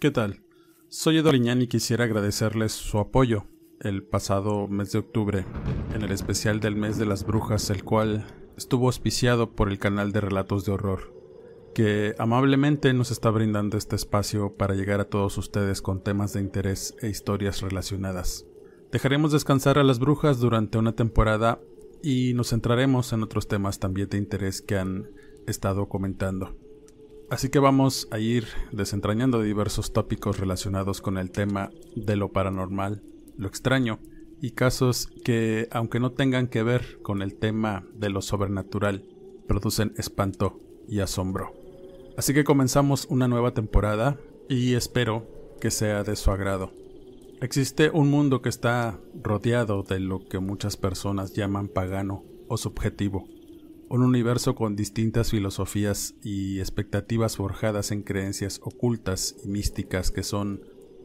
¿Qué tal? Soy Eduardo Liñán y quisiera agradecerles su apoyo el pasado mes de octubre, en el especial del mes de las brujas, el cual estuvo auspiciado por el canal de Relatos de Horror, que amablemente nos está brindando este espacio para llegar a todos ustedes con temas de interés e historias relacionadas. Dejaremos descansar a las brujas durante una temporada y nos centraremos en otros temas también de interés que han estado comentando. Así que vamos a ir desentrañando diversos tópicos relacionados con el tema de lo paranormal, lo extraño y casos que, aunque no tengan que ver con el tema de lo sobrenatural, producen espanto y asombro. Así que comenzamos una nueva temporada y espero que sea de su agrado. Existe un mundo que está rodeado de lo que muchas personas llaman pagano o subjetivo. Un universo con distintas filosofías y expectativas forjadas en creencias ocultas y místicas que son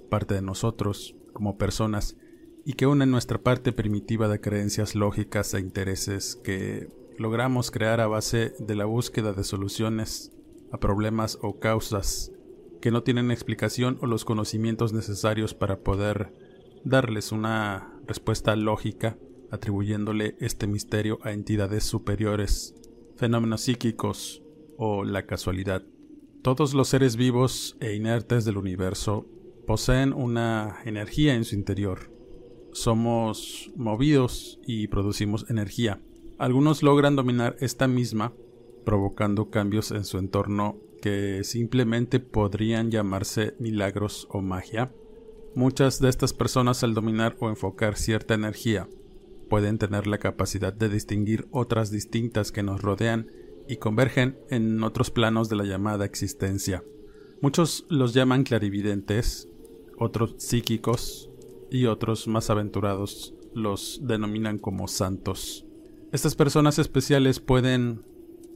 parte de nosotros como personas y que unen nuestra parte primitiva de creencias lógicas e intereses que logramos crear a base de la búsqueda de soluciones a problemas o causas que no tienen explicación o los conocimientos necesarios para poder darles una respuesta lógica, atribuyéndole este misterio a entidades superiores, fenómenos psíquicos o la casualidad. Todos los seres vivos e inertes del universo poseen una energía en su interior. Somos movidos y producimos energía. Algunos logran dominar esta misma, provocando cambios en su entorno que simplemente podrían llamarse milagros o magia. Muchas de estas personas, al dominar o enfocar cierta energía, pueden tener la capacidad de distinguir otras distintas que nos rodean y convergen en otros planos de la llamada existencia. Muchos los llaman clarividentes, otros psíquicos y otros más aventurados los denominan como santos. Estas personas especiales pueden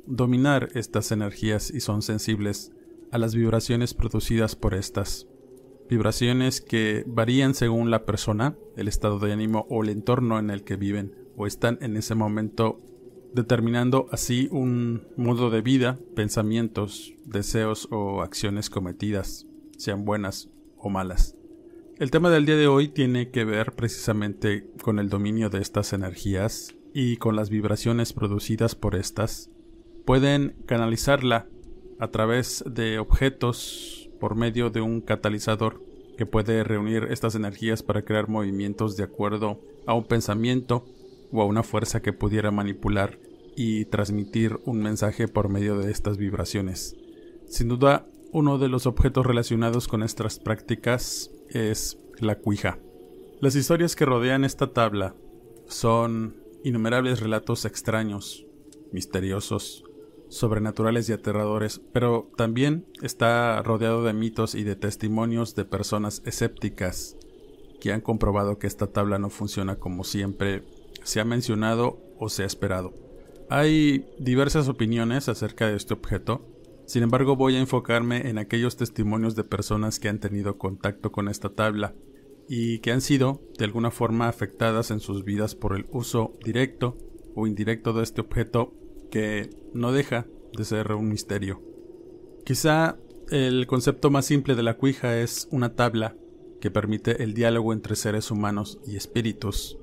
dominar estas energías y son sensibles a las vibraciones producidas por estas. Vibraciones que varían según la persona, el estado de ánimo o el entorno en el que viven o están en ese momento, determinando así un modo de vida, pensamientos, deseos o acciones cometidas, sean buenas o malas. El tema del día de hoy tiene que ver precisamente con el dominio de estas energías y con las vibraciones producidas por estas. Pueden canalizarla a través de objetos, por medio de un catalizador que puede reunir estas energías para crear movimientos de acuerdo a un pensamiento o a una fuerza que pudiera manipular y transmitir un mensaje por medio de estas vibraciones. Sin duda, uno de los objetos relacionados con estas prácticas es la cuija. Las historias que rodean esta tabla son innumerables relatos extraños, misteriosos, sobrenaturales y aterradores, pero también está rodeado de mitos y de testimonios de personas escépticas que han comprobado que esta tabla no funciona como siempre se ha mencionado o se ha esperado. Hay diversas opiniones acerca de este objeto, sin embargo voy a enfocarme en aquellos testimonios de personas que han tenido contacto con esta tabla y que han sido de alguna forma afectadas en sus vidas por el uso directo o indirecto de este objeto, que no deja de ser un misterio. Quizá el concepto más simple de la cuija es una tabla que permite el diálogo entre seres humanos y espíritus.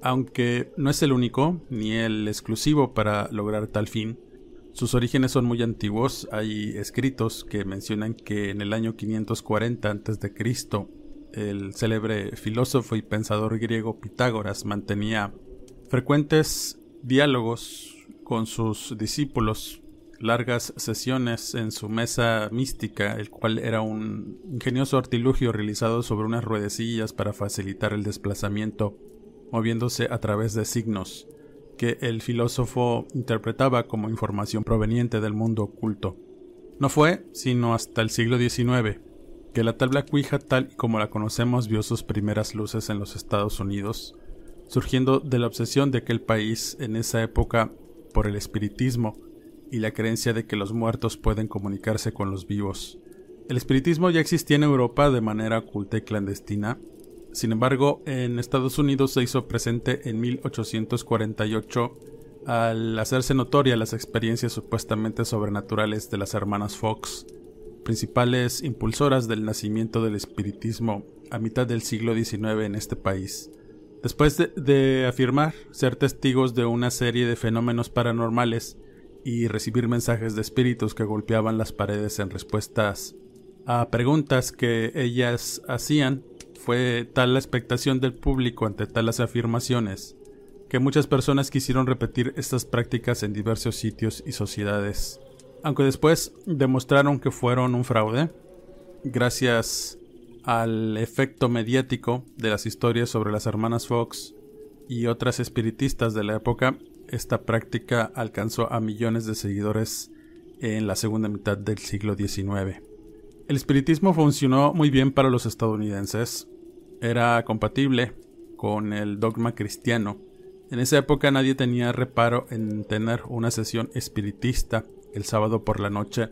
Aunque no es el único ni el exclusivo para lograr tal fin, Sus orígenes son muy antiguos. Hay escritos que mencionan que en el año 540 a.C., el célebre filósofo y pensador griego Pitágoras mantenía frecuentes diálogos con sus discípulos, largas sesiones en su mesa mística, el cual era un ingenioso artilugio realizado sobre unas ruedecillas para facilitar el desplazamiento, moviéndose a través de signos que el filósofo interpretaba como información proveniente del mundo oculto. No fue sino hasta el siglo XIX que la tabla Ouija, tal y como la conocemos, vio sus primeras luces en los Estados Unidos, surgiendo de la obsesión de aquel país en esa época por el espiritismo y la creencia de que los muertos pueden comunicarse con los vivos. El espiritismo ya existía en Europa de manera oculta y clandestina. Sin embargo, en Estados Unidos se hizo presente en 1848 al hacerse notoria las experiencias supuestamente sobrenaturales de las hermanas Fox, principales impulsoras del nacimiento del espiritismo a mitad del siglo XIX en este país. Después de afirmar ser testigos de una serie de fenómenos paranormales y recibir mensajes de espíritus que golpeaban las paredes en respuestas a preguntas que ellas hacían, fue tal la expectación del público ante tales afirmaciones que muchas personas quisieron repetir estas prácticas en diversos sitios y sociedades, aunque después demostraron que fueron un fraude, gracias al efecto mediático de las historias sobre las hermanas Fox y otras espiritistas de la época. Esta práctica alcanzó a millones de seguidores en la segunda mitad del siglo XIX. El espiritismo funcionó muy bien para los estadounidenses. Era compatible con el dogma cristiano. En esa época nadie tenía reparo en tener una sesión espiritista el sábado por la noche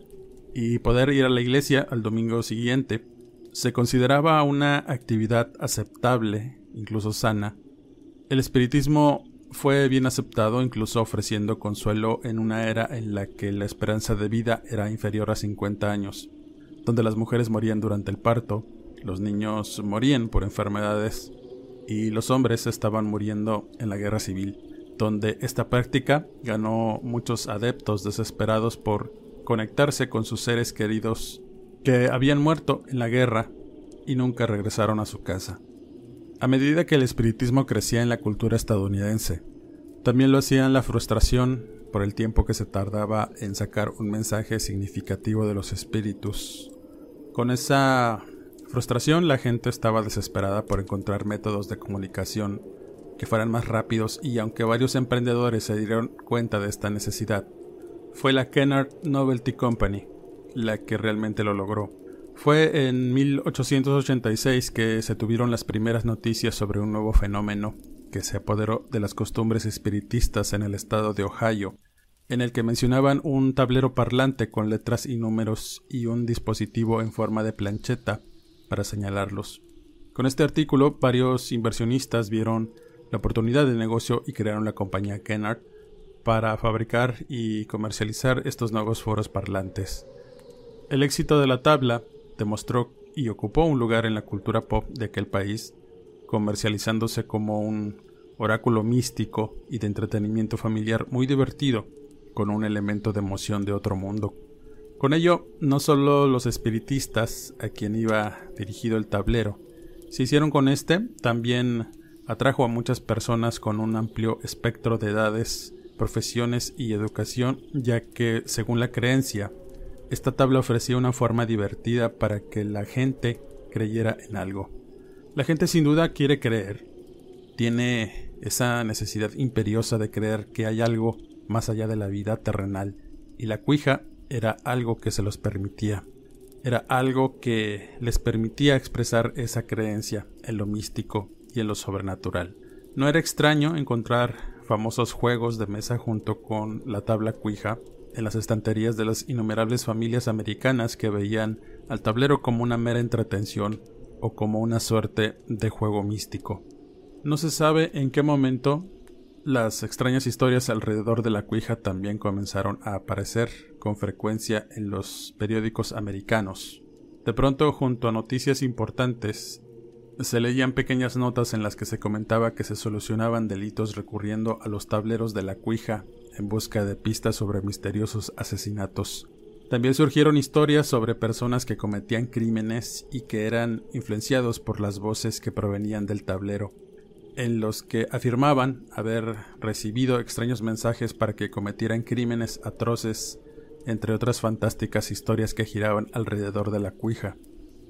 y poder ir a la iglesia al domingo siguiente. Se consideraba una actividad aceptable, incluso sana. El espiritismo fue bien aceptado, incluso ofreciendo consuelo en una era en la que la esperanza de vida era inferior a 50 años, donde las mujeres morían durante el parto, los niños morían por enfermedades y los hombres estaban muriendo en la guerra civil, donde esta práctica ganó muchos adeptos desesperados por conectarse con sus seres queridos que habían muerto en la guerra y nunca regresaron a su casa. A medida que el espiritismo crecía en la cultura estadounidense, también lo hacían la frustración por el tiempo que se tardaba en sacar un mensaje significativo de los espíritus. Con esa frustración, la gente estaba desesperada por encontrar métodos de comunicación que fueran más rápidos, y aunque varios emprendedores se dieron cuenta de esta necesidad, fue la Kennard Novelty Company la que realmente lo logró. Fue en 1886 que se tuvieron las primeras noticias sobre un nuevo fenómeno que se apoderó de las costumbres espiritistas en el estado de Ohio, en el que mencionaban un tablero parlante con letras y números y un dispositivo en forma de plancheta para señalarlos. Con este artículo, varios inversionistas vieron la oportunidad de negocio y crearon la compañía Kennard para fabricar y comercializar estos nuevos foros parlantes. El éxito de la tabla demostró y ocupó un lugar en la cultura pop de aquel país, comercializándose como un oráculo místico y de entretenimiento familiar muy divertido, con un elemento de emoción de otro mundo. Con ello, no solo los espiritistas a quien iba dirigido el tablero se hicieron con este, también atrajo a muchas personas con un amplio espectro de edades, profesiones y educación, ya que, según la creencia, esta tabla ofrecía una forma divertida para que la gente creyera en algo. La gente sin duda quiere creer. Tiene esa necesidad imperiosa de creer que hay algo más allá de la vida terrenal. Y la Ouija era algo que se los permitía. Era algo que les permitía expresar esa creencia en lo místico y en lo sobrenatural. No era extraño encontrar famosos juegos de mesa junto con la tabla Ouija en las estanterías de las innumerables familias americanas que veían al tablero como una mera entretención o como una suerte de juego místico. No se sabe en qué momento las extrañas historias alrededor de la Ouija también comenzaron a aparecer con frecuencia en los periódicos americanos. De pronto, junto a noticias importantes Se leían pequeñas notas en las que se comentaba que se solucionaban delitos recurriendo a los tableros de la cuija en busca de pistas sobre misteriosos asesinatos. También surgieron historias sobre personas que cometían crímenes y que eran influenciados por las voces que provenían del tablero, en los que afirmaban haber recibido extraños mensajes para que cometieran crímenes atroces, entre otras fantásticas historias que giraban alrededor de la cuija.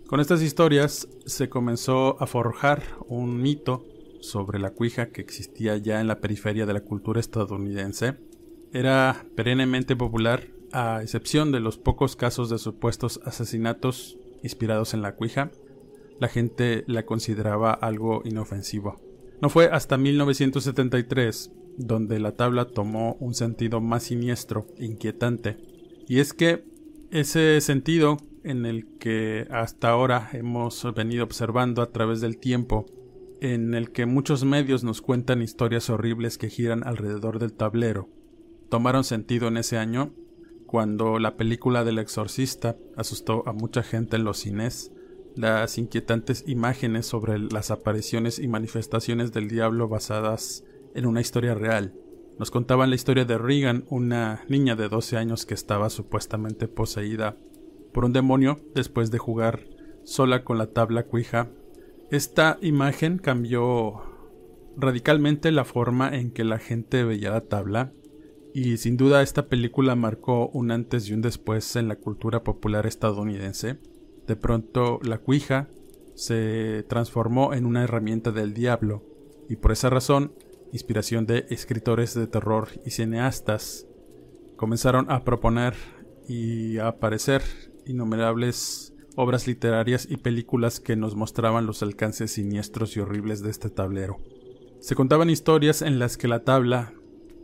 Con estas historias se comenzó a forjar un mito sobre la cuija que existía ya en la periferia de la cultura estadounidense. Era perennemente popular, a excepción de los pocos casos de supuestos asesinatos inspirados en la cuija. La gente la consideraba algo inofensivo. No fue hasta 1973 donde la tabla tomó un sentido más siniestro, inquietante. Y es que ese sentido en el que hasta ahora hemos venido observando a través del tiempo, en el que muchos medios nos cuentan historias horribles que giran alrededor del tablero, tomaron sentido en ese año cuando la película del Exorcista asustó a mucha gente en los cines. Las inquietantes imágenes sobre las apariciones y manifestaciones del diablo basadas en una historia real. Nos contaban la historia de Regan, una niña de 12 años que estaba supuestamente poseída por un demonio después de jugar sola con la tabla cuija. Esta imagen cambió radicalmente la forma en que la gente veía la tabla y sin duda esta película marcó un antes y un después en la cultura popular estadounidense. De pronto la cuija se transformó en una herramienta del diablo y por esa razón, inspiración de escritores de terror y cineastas, comenzaron a proponer y a aparecer innumerables obras literarias y películas que nos mostraban los alcances siniestros y horribles de este tablero. Se contaban historias en las que la tabla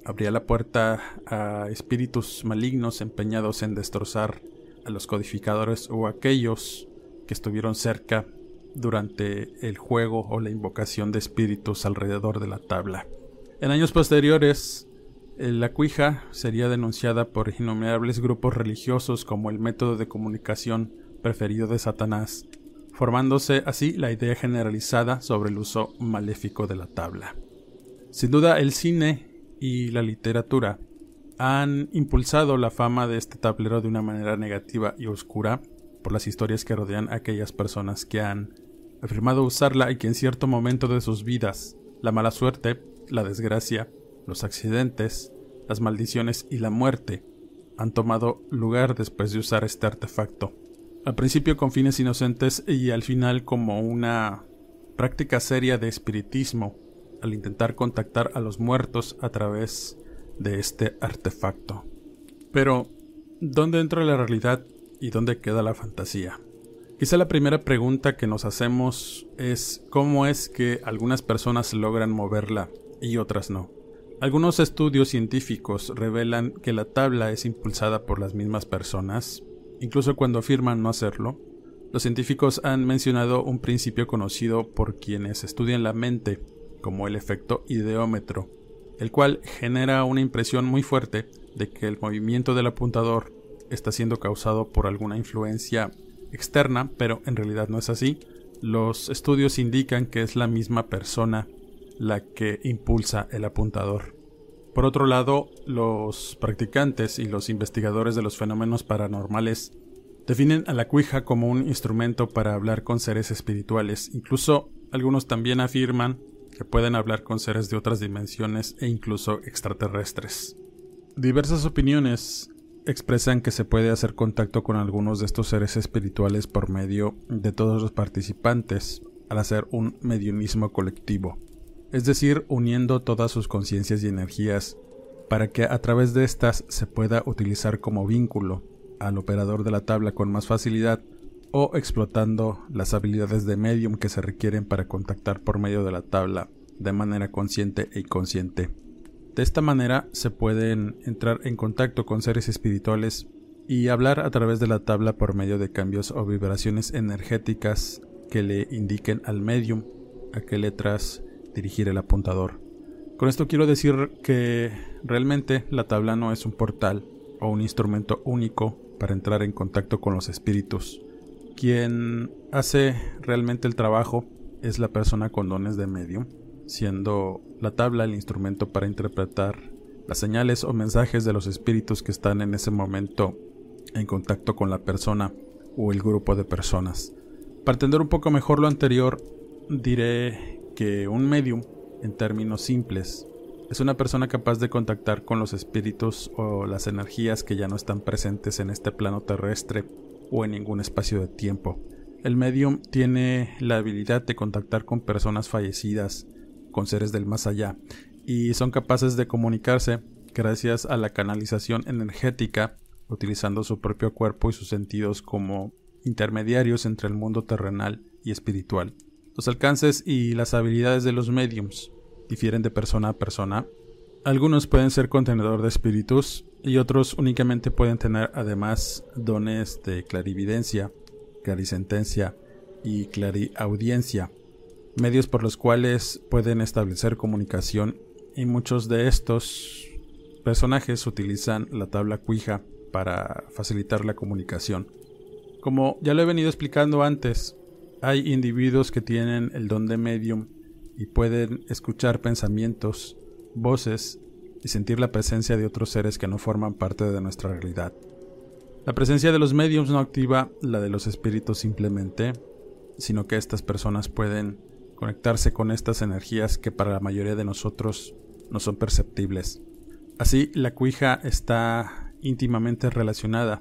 abría la puerta a espíritus malignos empeñados en destrozar a los codificadores o aquellos que estuvieron cerca durante el juego o la invocación de espíritus alrededor de la tabla. En años posteriores, la cuija sería denunciada por innumerables grupos religiosos como el método de comunicación preferido de Satanás, formándose así la idea generalizada sobre el uso maléfico de la tabla. Sin duda, el cine y la literatura han impulsado la fama de este tablero de una manera negativa y oscura por las historias que rodean a aquellas personas que han afirmado usarla y que en cierto momento de sus vidas la mala suerte, la desgracia, los accidentes, las maldiciones y la muerte han tomado lugar después de usar este artefacto. Al principio con fines inocentes y al final como una práctica seria de espiritismo al intentar contactar a los muertos a través de este artefacto. Pero, ¿dónde entra la realidad y dónde queda la fantasía? Quizá la primera pregunta que nos hacemos es ¿cómo es que algunas personas logran moverla y otras no? Algunos estudios científicos revelan que la tabla es impulsada por las mismas personas, incluso cuando afirman no hacerlo. Los científicos han mencionado un principio conocido por quienes estudian la mente como el efecto ideómetro, el cual genera una impresión muy fuerte de que el movimiento del apuntador está siendo causado por alguna influencia externa, pero en realidad no es así. Los estudios indican que es la misma persona la que impulsa el apuntador. Por otro lado, los practicantes y los investigadores de los fenómenos paranormales definen a la cuija como un instrumento para hablar con seres espirituales. Incluso algunos también afirman que pueden hablar con seres de otras dimensiones e incluso extraterrestres. Diversas opiniones expresan que se puede hacer contacto con algunos de estos seres espirituales por medio de todos los participantes al hacer un mediumismo colectivo, es decir, uniendo todas sus conciencias y energías para que a través de estas se pueda utilizar como vínculo al operador de la tabla con más facilidad o explotando las habilidades de medium que se requieren para contactar por medio de la tabla de manera consciente e inconsciente. De esta manera se pueden entrar en contacto con seres espirituales y hablar a través de la tabla por medio de cambios o vibraciones energéticas que le indiquen al medium a qué letras dirigir el apuntador. Con esto quiero decir que realmente la tabla no es un portal o un instrumento único para entrar en contacto con los espíritus. Quien hace realmente el trabajo es la persona con dones de medium, siendo la tabla el instrumento para interpretar las señales o mensajes de los espíritus que están en ese momento en contacto con la persona o el grupo de personas. Para entender un poco mejor lo anterior, diré que un medium, en términos simples, es una persona capaz de contactar con los espíritus o las energías que ya no están presentes en este plano terrestre o en ningún espacio de tiempo. El medium tiene la habilidad de contactar con personas fallecidas, con seres del más allá, y son capaces de comunicarse gracias a la canalización energética, utilizando su propio cuerpo y sus sentidos como intermediarios entre el mundo terrenal y espiritual. Los alcances y las habilidades de los mediums difieren de persona a persona. Algunos pueden ser contenedor de espíritus y otros únicamente pueden tener además dones de clarividencia, clarisentencia y clariaudiencia, medios por los cuales pueden establecer comunicación, y muchos de estos personajes utilizan la tabla cuija para facilitar la comunicación. Como ya lo he venido explicando antes, hay individuos que tienen el don de medium y pueden escuchar pensamientos, voces y sentir la presencia de otros seres que no forman parte de nuestra realidad. La presencia de los mediums no activa la de los espíritus simplemente, sino que estas personas pueden conectarse con estas energías que para la mayoría de nosotros no son perceptibles. Así, la cuija está íntimamente relacionada.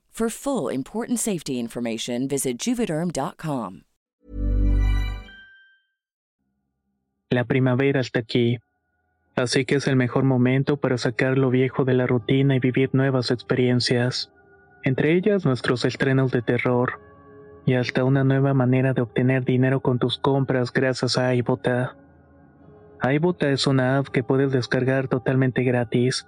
For full important safety information, visit Juvederm.com. La primavera está aquí, así que es el mejor momento para sacar lo viejo de la rutina y vivir nuevas experiencias, entre ellas nuestros estrenos de terror, y hasta una nueva manera de obtener dinero con tus compras gracias a Ibotta. Ibotta es una app que puedes descargar totalmente gratis,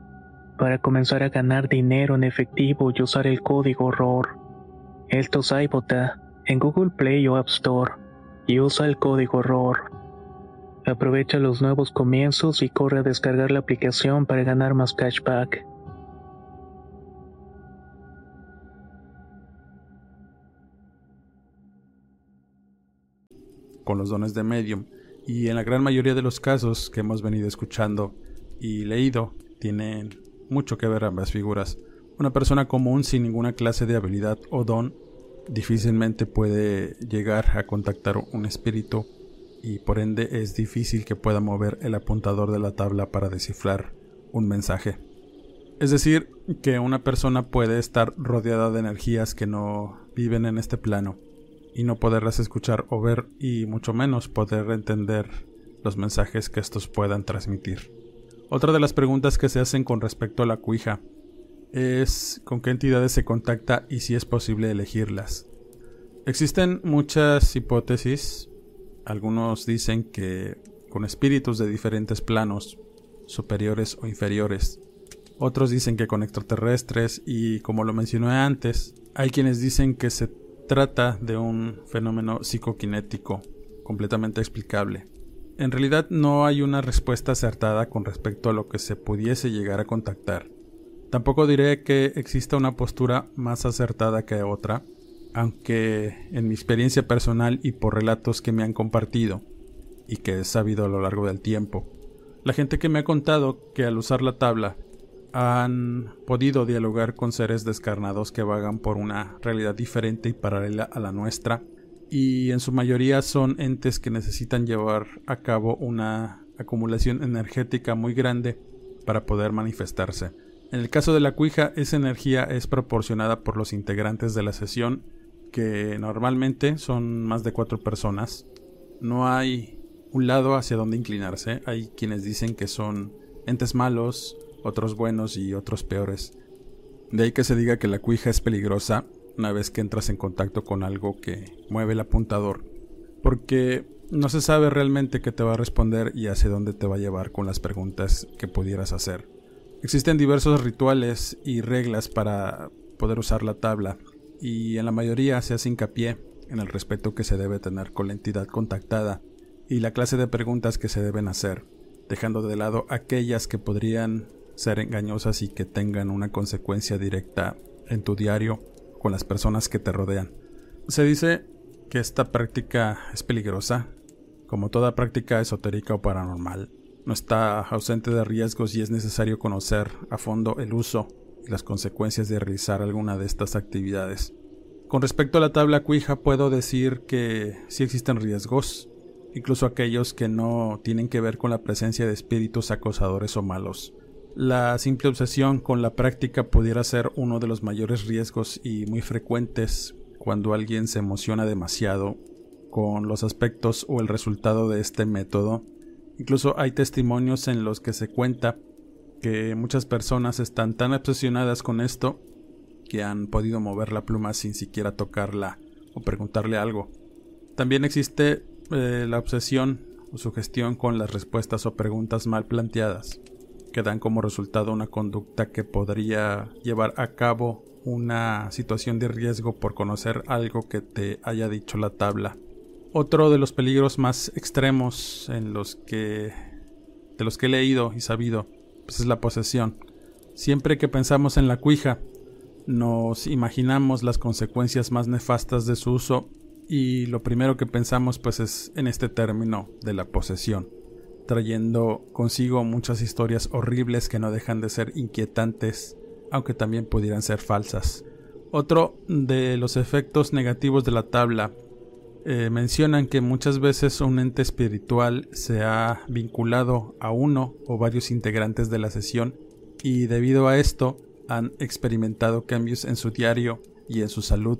para comenzar a ganar dinero en efectivo y usar el código ROR. Esto es Ibotta en Google Play o App Store y usa el código ROR. Aprovecha los nuevos comienzos y corre a descargar la aplicación para ganar más cashback. con los dones de medium, y en la gran mayoría de los casos que hemos venido escuchando y leído tienen mucho que ver ambas figuras. Una persona común sin ninguna clase de habilidad o don difícilmente puede llegar a contactar un espíritu, y por ende es difícil que pueda mover el apuntador de la tabla para descifrar un mensaje. Es decir, que una persona puede estar rodeada de energías que no viven en este plano y no poderlas escuchar o ver, y mucho menos poder entender los mensajes que estos puedan transmitir. Otra de las preguntas que se hacen con respecto a la cuija es con qué entidades se contacta y si es posible elegirlas. Existen muchas hipótesis. Algunos dicen que con espíritus de diferentes planos, superiores o inferiores. Otros dicen que con extraterrestres, y como lo mencioné antes, hay quienes dicen que se trata de un fenómeno psicoquinético completamente explicable. En realidad no hay una respuesta acertada con respecto a lo que se pudiese llegar a contactar. Tampoco diré que exista una postura más acertada que otra, aunque en mi experiencia personal y por relatos que me han compartido y que he sabido a lo largo del tiempo, la gente que me ha contado que al usar la tabla han podido dialogar con seres descarnados que vagan por una realidad diferente y paralela a la nuestra, y en su mayoría son entes que necesitan llevar a cabo una acumulación energética muy grande para poder manifestarse. En el caso de la cuija, esa energía es proporcionada por los integrantes de la sesión, que normalmente son más de 4 personas. No hay un lado hacia donde inclinarse. Hay quienes dicen que son entes malos, otros buenos y otros peores. De ahí que se diga que la cuija es peligrosa una vez que entras en contacto con algo que mueve el apuntador, porque no se sabe realmente qué te va a responder y hacia dónde te va a llevar con las preguntas que pudieras hacer. Existen diversos rituales y reglas para poder usar la tabla, y en la mayoría se hace hincapié en el respeto que se debe tener con la entidad contactada y la clase de preguntas que se deben hacer, dejando de lado aquellas que podrían ser engañosas y que tengan una consecuencia directa en tu diario con las personas que te rodean. Se dice que esta práctica es peligrosa, como toda práctica esotérica o paranormal. No está ausente de riesgos y es necesario conocer a fondo el uso y las consecuencias de realizar alguna de estas actividades. Con respecto a la tabla cuija, puedo decir que sí existen riesgos, incluso aquellos que no tienen que ver con la presencia de espíritus acosadores o malos. La simple obsesión con la práctica pudiera ser uno de los mayores riesgos y muy frecuentes cuando alguien se emociona demasiado con los aspectos o el resultado de este método. Incluso hay testimonios en los que se cuenta que muchas personas están tan obsesionadas con esto que han podido mover la pluma sin siquiera tocarla o preguntarle algo. También existe la obsesión o sugestión con las respuestas o preguntas mal planteadas, que dan como resultado una conducta que podría llevar a cabo una situación de riesgo por conocer algo que te haya dicho la tabla. Otro de los peligros más extremos de los que he leído y sabido, pues, es la posesión. Siempre que pensamos en la cuija, nos imaginamos las consecuencias más nefastas de su uso, y lo primero que pensamos, pues, es en este término de la posesión, trayendo consigo muchas historias horribles que no dejan de ser inquietantes, aunque también pudieran ser falsas. Otro de los efectos negativos de la tabla. Mencionan que muchas veces un ente espiritual se ha vinculado a uno o varios integrantes de la sesión, y debido a esto han experimentado cambios en su diario y en su salud,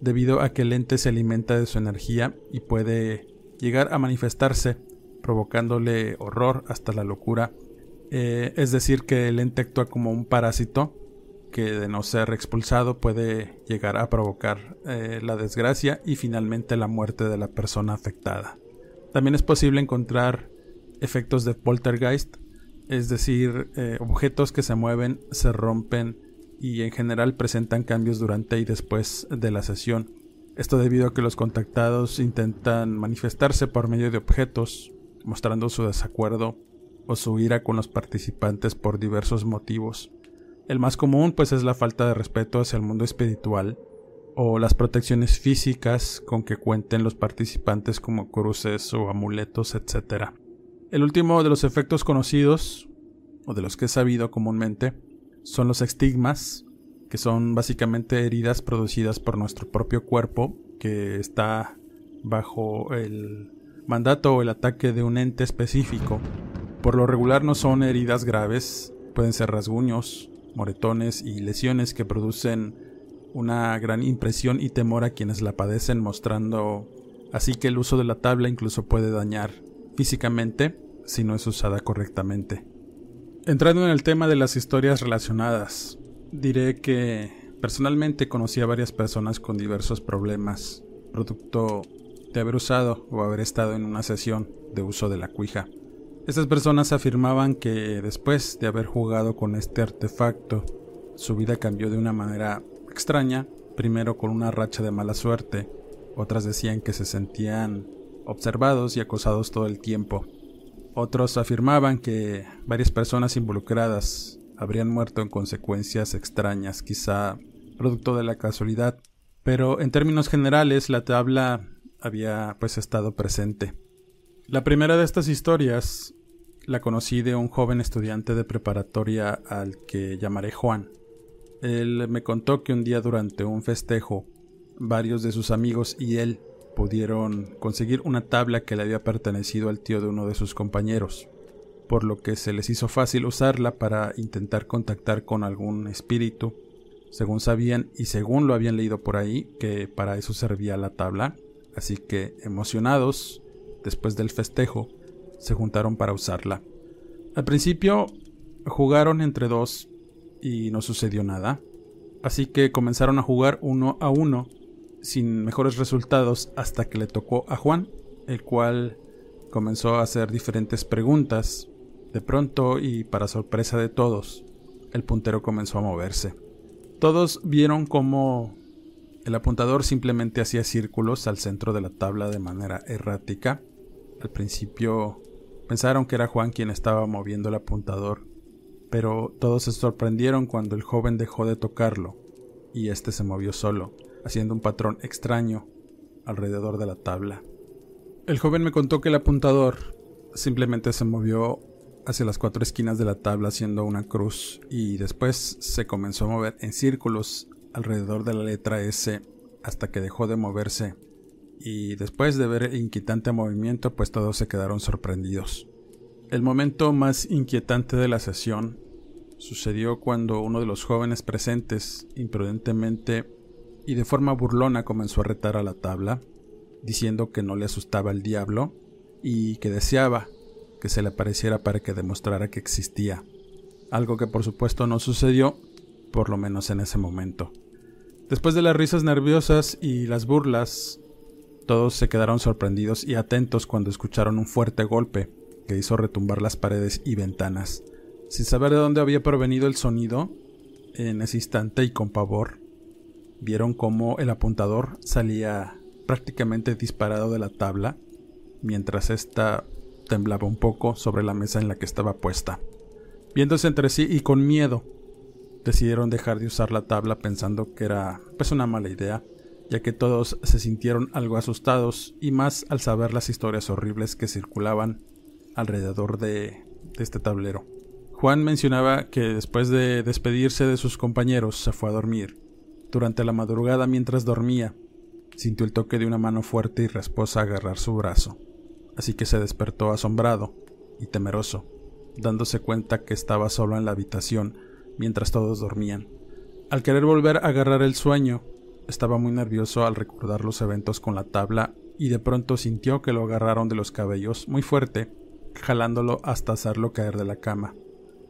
debido a que el ente se alimenta de su energía y puede llegar a manifestarse, provocándole horror hasta la locura. Es decir, que el ente actúa como un parásito que, de no ser expulsado, puede llegar a provocar la desgracia y finalmente la muerte de la persona afectada. También es posible encontrar efectos de poltergeist, es decir, objetos que se mueven, se rompen y en general presentan cambios durante y después de la sesión. Esto debido a que los contactados intentan manifestarse por medio de objetos, mostrando su desacuerdo o su ira con los participantes por diversos motivos. El más común, pues, es la falta de respeto hacia el mundo espiritual, o las protecciones físicas con que cuenten los participantes como cruces o amuletos, etc. El último de los efectos conocidos, o de los que es sabido comúnmente, son los estigmas, que son básicamente heridas producidas por nuestro propio cuerpo, que está bajo el mandato o el ataque de un ente específico. Por lo regular no son heridas graves, pueden ser rasguños, moretones y lesiones que producen una gran impresión y temor a quienes la padecen, mostrando así que el uso de la tabla incluso puede dañar físicamente si no es usada correctamente. Entrando en el tema de las historias relacionadas, diré que personalmente conocí a varias personas con diversos problemas, producto de haber usado o haber estado en una sesión de uso de la cuija. Estas personas afirmaban que después de haber jugado con este artefacto, su vida cambió de una manera extraña, primero con una racha de mala suerte, otras decían que se sentían observados y acosados todo el tiempo. Otros afirmaban que varias personas involucradas habrían muerto en consecuencias extrañas, quizá producto de la casualidad, pero en términos generales la tabla había pues estado presente. La primera de estas historias la conocí de un joven estudiante de preparatoria al que llamaré Juan. Él me contó que un día durante un festejo, varios de sus amigos y él pudieron conseguir una tabla que le había pertenecido al tío de uno de sus compañeros, por lo que se les hizo fácil usarla para intentar contactar con algún espíritu, según sabían y según lo habían leído por ahí, que para eso servía la tabla, así que emocionados, después del festejo, se juntaron para usarla. Al principio jugaron entre dos y no sucedió nada, así que comenzaron a jugar uno a uno, sin mejores resultados hasta que le tocó a Juan, el cual comenzó a hacer diferentes preguntas. De pronto y para sorpresa de todos, el puntero comenzó a moverse. Todos vieron cómo el apuntador simplemente hacía círculos al centro de la tabla de manera errática. Al principio pensaron que era Juan quien estaba moviendo el apuntador, pero todos se sorprendieron cuando el joven dejó de tocarlo y este se movió solo, haciendo un patrón extraño alrededor de la tabla. El joven me contó que el apuntador simplemente se movió hacia las cuatro esquinas de la tabla haciendo una cruz y después se comenzó a mover en círculos alrededor de la letra S hasta que dejó de moverse, y después de ver el inquietante movimiento pues todos se quedaron sorprendidos. El momento más inquietante de la sesión sucedió cuando uno de los jóvenes presentes imprudentemente y de forma burlona comenzó a retar a la tabla, diciendo que no le asustaba el diablo y que deseaba que se le apareciera para que demostrara que existía, algo que por supuesto no sucedió, por lo menos en ese momento. Después de las risas nerviosas y las burlas, todos se quedaron sorprendidos y atentos cuando escucharon un fuerte golpe que hizo retumbar las paredes y ventanas. Sin saber de dónde había provenido el sonido, en ese instante y con pavor, vieron cómo el apuntador salía prácticamente disparado de la tabla, mientras ésta temblaba un poco sobre la mesa en la que estaba puesta. Viéndose entre sí y con miedo, decidieron dejar de usar la tabla, pensando que era pues una mala idea, ya que todos se sintieron algo asustados y más al saber las historias horribles que circulaban alrededor de este tablero. Juan mencionaba que después de despedirse de sus compañeros se fue a dormir. Durante la madrugada, mientras dormía, sintió el toque de una mano fuerte y rasposa agarrar su brazo, así que se despertó asombrado y temeroso, dándose cuenta que estaba solo en la habitación mientras todos dormían. Al querer volver a agarrar el sueño, estaba muy nervioso al recordar los eventos con la tabla y de pronto sintió que lo agarraron de los cabellos muy fuerte, jalándolo hasta hacerlo caer de la cama.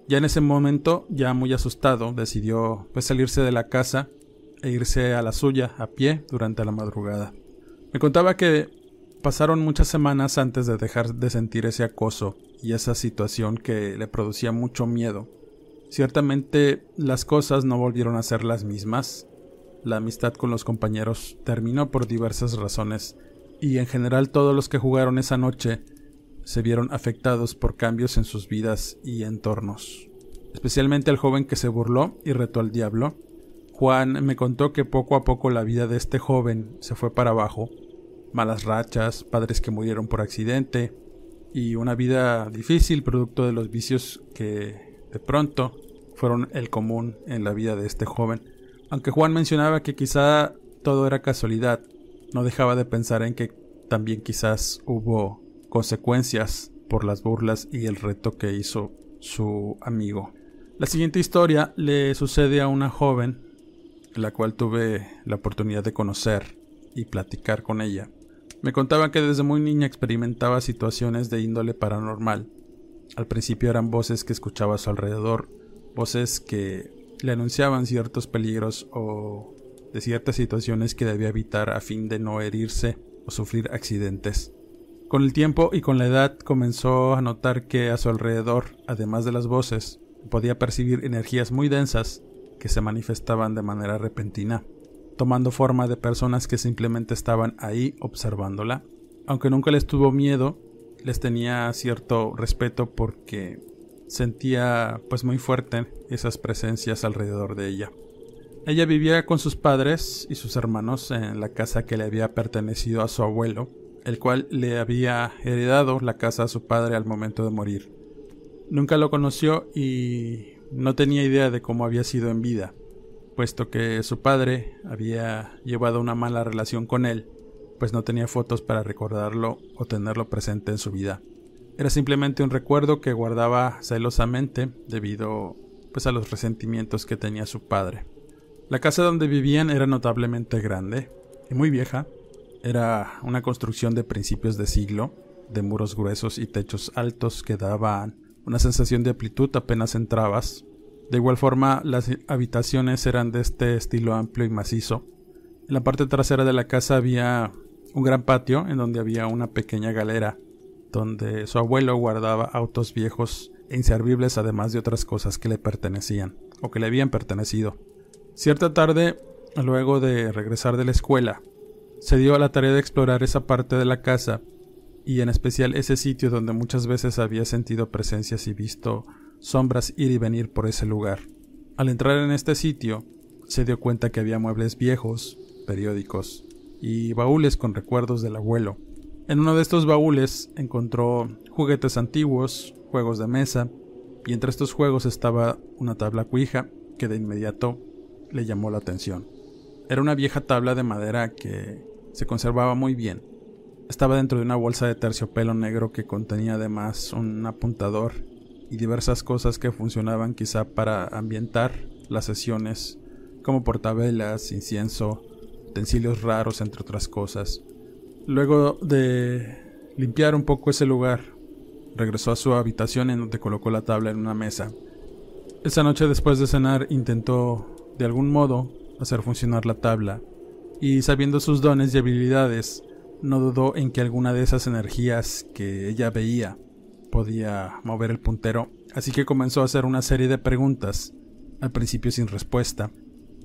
Ya en ese momento, ya muy asustado, decidió pues salirse de la casa e irse a la suya a pie durante la madrugada. Me contaba que pasaron muchas semanas antes de dejar de sentir ese acoso y esa situación que le producía mucho miedo. Ciertamente las cosas no volvieron a ser las mismas. La amistad con los compañeros terminó por diversas razones y en general todos los que jugaron esa noche se vieron afectados por cambios en sus vidas y entornos, especialmente el joven que se burló y retó al diablo, Juan me contó que poco a poco la vida de este joven se fue para abajo. Malas rachas, padres que murieron por accidente y una vida difícil producto de los vicios que de pronto fueron el común en la vida de este joven. Aunque Juan mencionaba que quizá todo era casualidad, no dejaba de pensar en que también quizás hubo consecuencias por las burlas y el reto que hizo su amigo. La siguiente historia le sucede a una joven, la cual tuve la oportunidad de conocer y platicar con ella. Me contaba que desde muy niña experimentaba situaciones de índole paranormal. Al principio eran voces que escuchaba a su alrededor, voces que le anunciaban ciertos peligros o de ciertas situaciones que debía evitar a fin de no herirse o sufrir accidentes. Con el tiempo y con la edad comenzó a notar que a su alrededor, además de las voces, podía percibir energías muy densas que se manifestaban de manera repentina, tomando forma de personas que simplemente estaban ahí observándola. Aunque nunca les tuvo miedo, les tenía cierto respeto porque sentía pues muy fuerte esas presencias alrededor de ella. Ella vivía con sus padres y sus hermanos en la casa que le había pertenecido a su abuelo, el cual le había heredado la casa a su padre al momento de morir. Nunca lo conoció y no tenía idea de cómo había sido en vida, puesto que su padre había llevado una mala relación con él, pues no tenía fotos para recordarlo o tenerlo presente en su vida. Era simplemente un recuerdo que guardaba celosamente debido pues a los resentimientos que tenía su padre. La casa donde vivían era notablemente grande y muy vieja. Era una construcción de principios de siglo, de muros gruesos y techos altos que daban una sensación de amplitud apenas entrabas. De igual forma, las habitaciones eran de este estilo amplio y macizo. En la parte trasera de la casa había un gran patio en donde había una pequeña galera, donde su abuelo guardaba autos viejos e inservibles, además de otras cosas que le pertenecían o que le habían pertenecido. Cierta tarde, luego de regresar de la escuela, se dio a la tarea de explorar esa parte de la casa y en especial ese sitio donde muchas veces había sentido presencias y visto sombras ir y venir por ese lugar. Al entrar en este sitio, se dio cuenta que había muebles viejos, periódicos y baúles con recuerdos del abuelo. En uno de estos baúles encontró juguetes antiguos, juegos de mesa, y entre estos juegos estaba una tabla cuija que de inmediato le llamó la atención. Era una vieja tabla de madera que se conservaba muy bien. Estaba dentro de una bolsa de terciopelo negro que contenía además un apuntador y diversas cosas que funcionaban quizá para ambientar las sesiones, como portavelas, incienso, utensilios raros, entre otras cosas. Luego de limpiar un poco ese lugar, regresó a su habitación en donde colocó la tabla en una mesa. Esa noche, después de cenar, intentó de algún modo hacer funcionar la tabla y, sabiendo sus dones y habilidades, no dudó en que alguna de esas energías que ella veía podía mover el puntero, así que comenzó a hacer una serie de preguntas, al principio sin respuesta,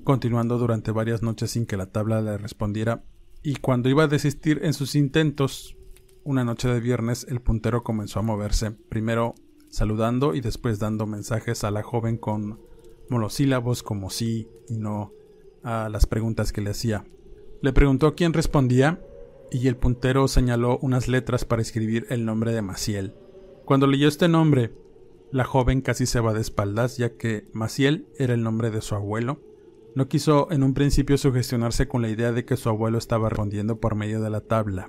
continuando durante varias noches sin que la tabla le respondiera. Y cuando iba a desistir en sus intentos, una noche de viernes el puntero comenzó a moverse, primero saludando y después dando mensajes a la joven con monosílabos como sí y no a las preguntas que le hacía. Le preguntó quién respondía y el puntero señaló unas letras para escribir el nombre de Maciel. Cuando leyó este nombre, la joven casi se va de espaldas, ya que Maciel era el nombre de su abuelo. No quiso en un principio sugestionarse con la idea de que su abuelo estaba respondiendo por medio de la tabla,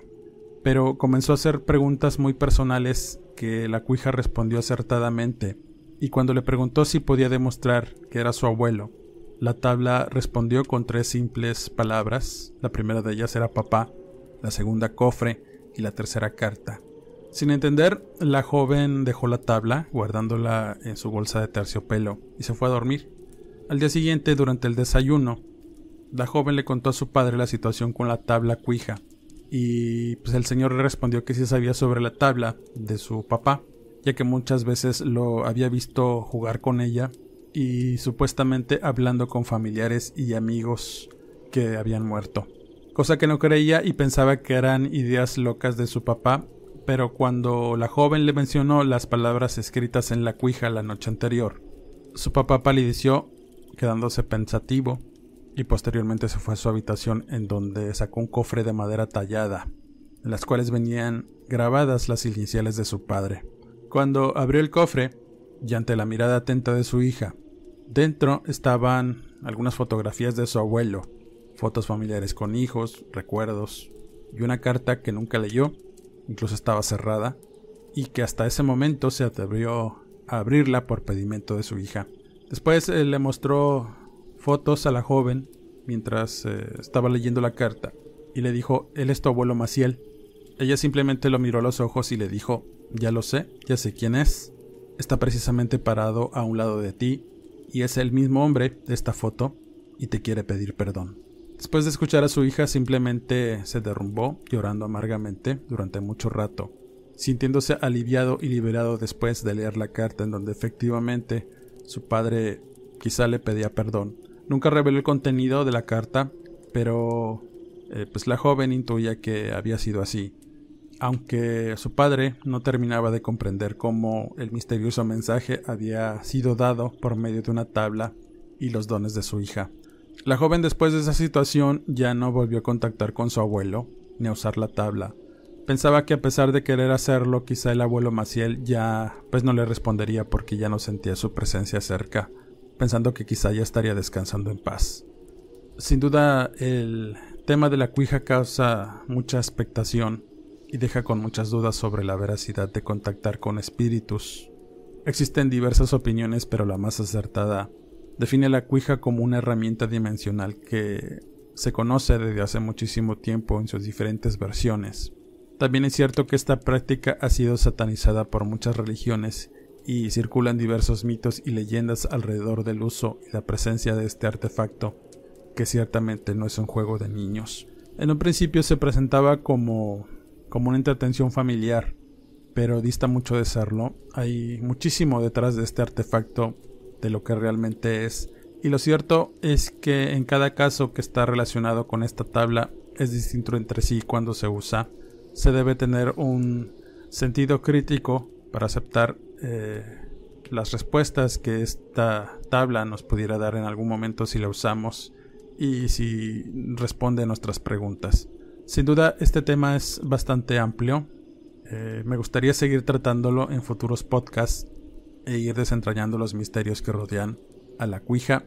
pero comenzó a hacer preguntas muy personales que la cuija respondió acertadamente, y cuando le preguntó si podía demostrar que era su abuelo, la tabla respondió con 3 simples palabras. La primera de ellas era papá, la segunda cofre y la tercera carta. Sin entender, la joven dejó la tabla, guardándola en su bolsa de terciopelo, y se fue a dormir. Al día siguiente, durante el desayuno, la joven le contó a su padre la situación con la tabla cuija y pues el señor le respondió que sí sabía sobre la tabla de su papá, ya que muchas veces lo había visto jugar con ella y supuestamente hablando con familiares y amigos que habían muerto, cosa que no creía y pensaba que eran ideas locas de su papá. Pero cuando la joven le mencionó las palabras escritas en la cuija la noche anterior, su papá palideció, quedándose pensativo, y posteriormente se fue a su habitación, en donde sacó un cofre de madera tallada, en las cuales venían grabadas las iniciales de su padre. Cuando abrió el cofre, y ante la mirada atenta de su hija, dentro estaban algunas fotografías de su abuelo, fotos familiares con hijos, recuerdos, y una carta que nunca leyó, incluso estaba cerrada, y que hasta ese momento se atrevió a abrirla por pedimento de su hija. Después le mostró fotos a la joven mientras estaba leyendo la carta, y le dijo: él es tu abuelo Maciel. Ella simplemente lo miró a los ojos y le dijo: ya lo sé, ya sé quién es, está precisamente parado a un lado de ti, y es el mismo hombre de esta foto, y te quiere pedir perdón. Después de escuchar a su hija, simplemente se derrumbó, llorando amargamente durante mucho rato, sintiéndose aliviado y liberado después de leer la carta, en donde efectivamente su padre quizá le pedía perdón. Nunca reveló el contenido de la carta, pero pues la joven intuía que había sido así, aunque su padre no terminaba de comprender cómo el misterioso mensaje había sido dado por medio de una tabla y los dones de su hija. La joven, después de esa situación, ya no volvió a contactar con su abuelo ni a usar la tabla. Pensaba que, a pesar de querer hacerlo, quizá el abuelo Maciel ya pues no le respondería, porque ya no sentía su presencia cerca, pensando que quizá ya estaría descansando en paz. Sin duda, el tema de la cuija causa mucha expectación y deja con muchas dudas sobre la veracidad de contactar con espíritus. Existen diversas opiniones, pero la más acertada define la cuija como una herramienta dimensional que se conoce desde hace muchísimo tiempo en sus diferentes versiones. También es cierto que esta práctica ha sido satanizada por muchas religiones y circulan diversos mitos y leyendas alrededor del uso y la presencia de este artefacto, que ciertamente no es un juego de niños. En un principio se presentaba como una entretención familiar, pero dista mucho de serlo. Hay muchísimo detrás de este artefacto, de lo que realmente es, y lo cierto es que en cada caso que está relacionado con esta tabla es distinto entre sí. Cuando se usa, se debe tener un sentido crítico para aceptar las respuestas que esta tabla nos pudiera dar en algún momento si la usamos y si responde a nuestras preguntas. Sin duda, este tema es bastante amplio. Me gustaría seguir tratándolo en futuros podcasts e ir desentrañando los misterios que rodean a la cuija,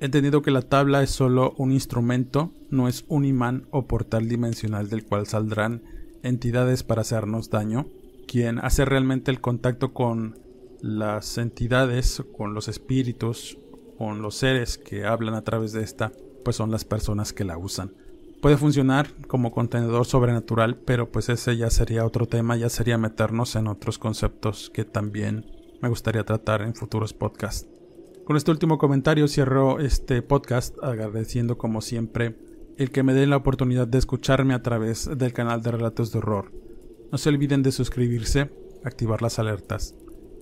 entendiendo que la tabla es solo un instrumento, no es un imán o portal dimensional del cual saldrán entidades para hacernos daño. Quien hace realmente el contacto con las entidades, con los espíritus, con los seres que hablan a través de esta, pues son las personas que la usan. Puede funcionar como contenedor sobrenatural, pero pues ese ya sería otro tema, ya sería meternos en otros conceptos que también me gustaría tratar en futuros podcasts. Con este último comentario cierro este podcast, agradeciendo como siempre el que me den la oportunidad de escucharme a través del canal de Relatos de Horror. No se olviden de suscribirse, activar las alertas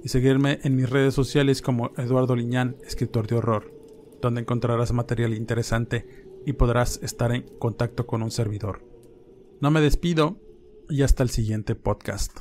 y seguirme en mis redes sociales como Eduardo Liñán, escritor de horror, donde encontrarás material interesante y podrás estar en contacto con un servidor. No me despido y hasta el siguiente podcast.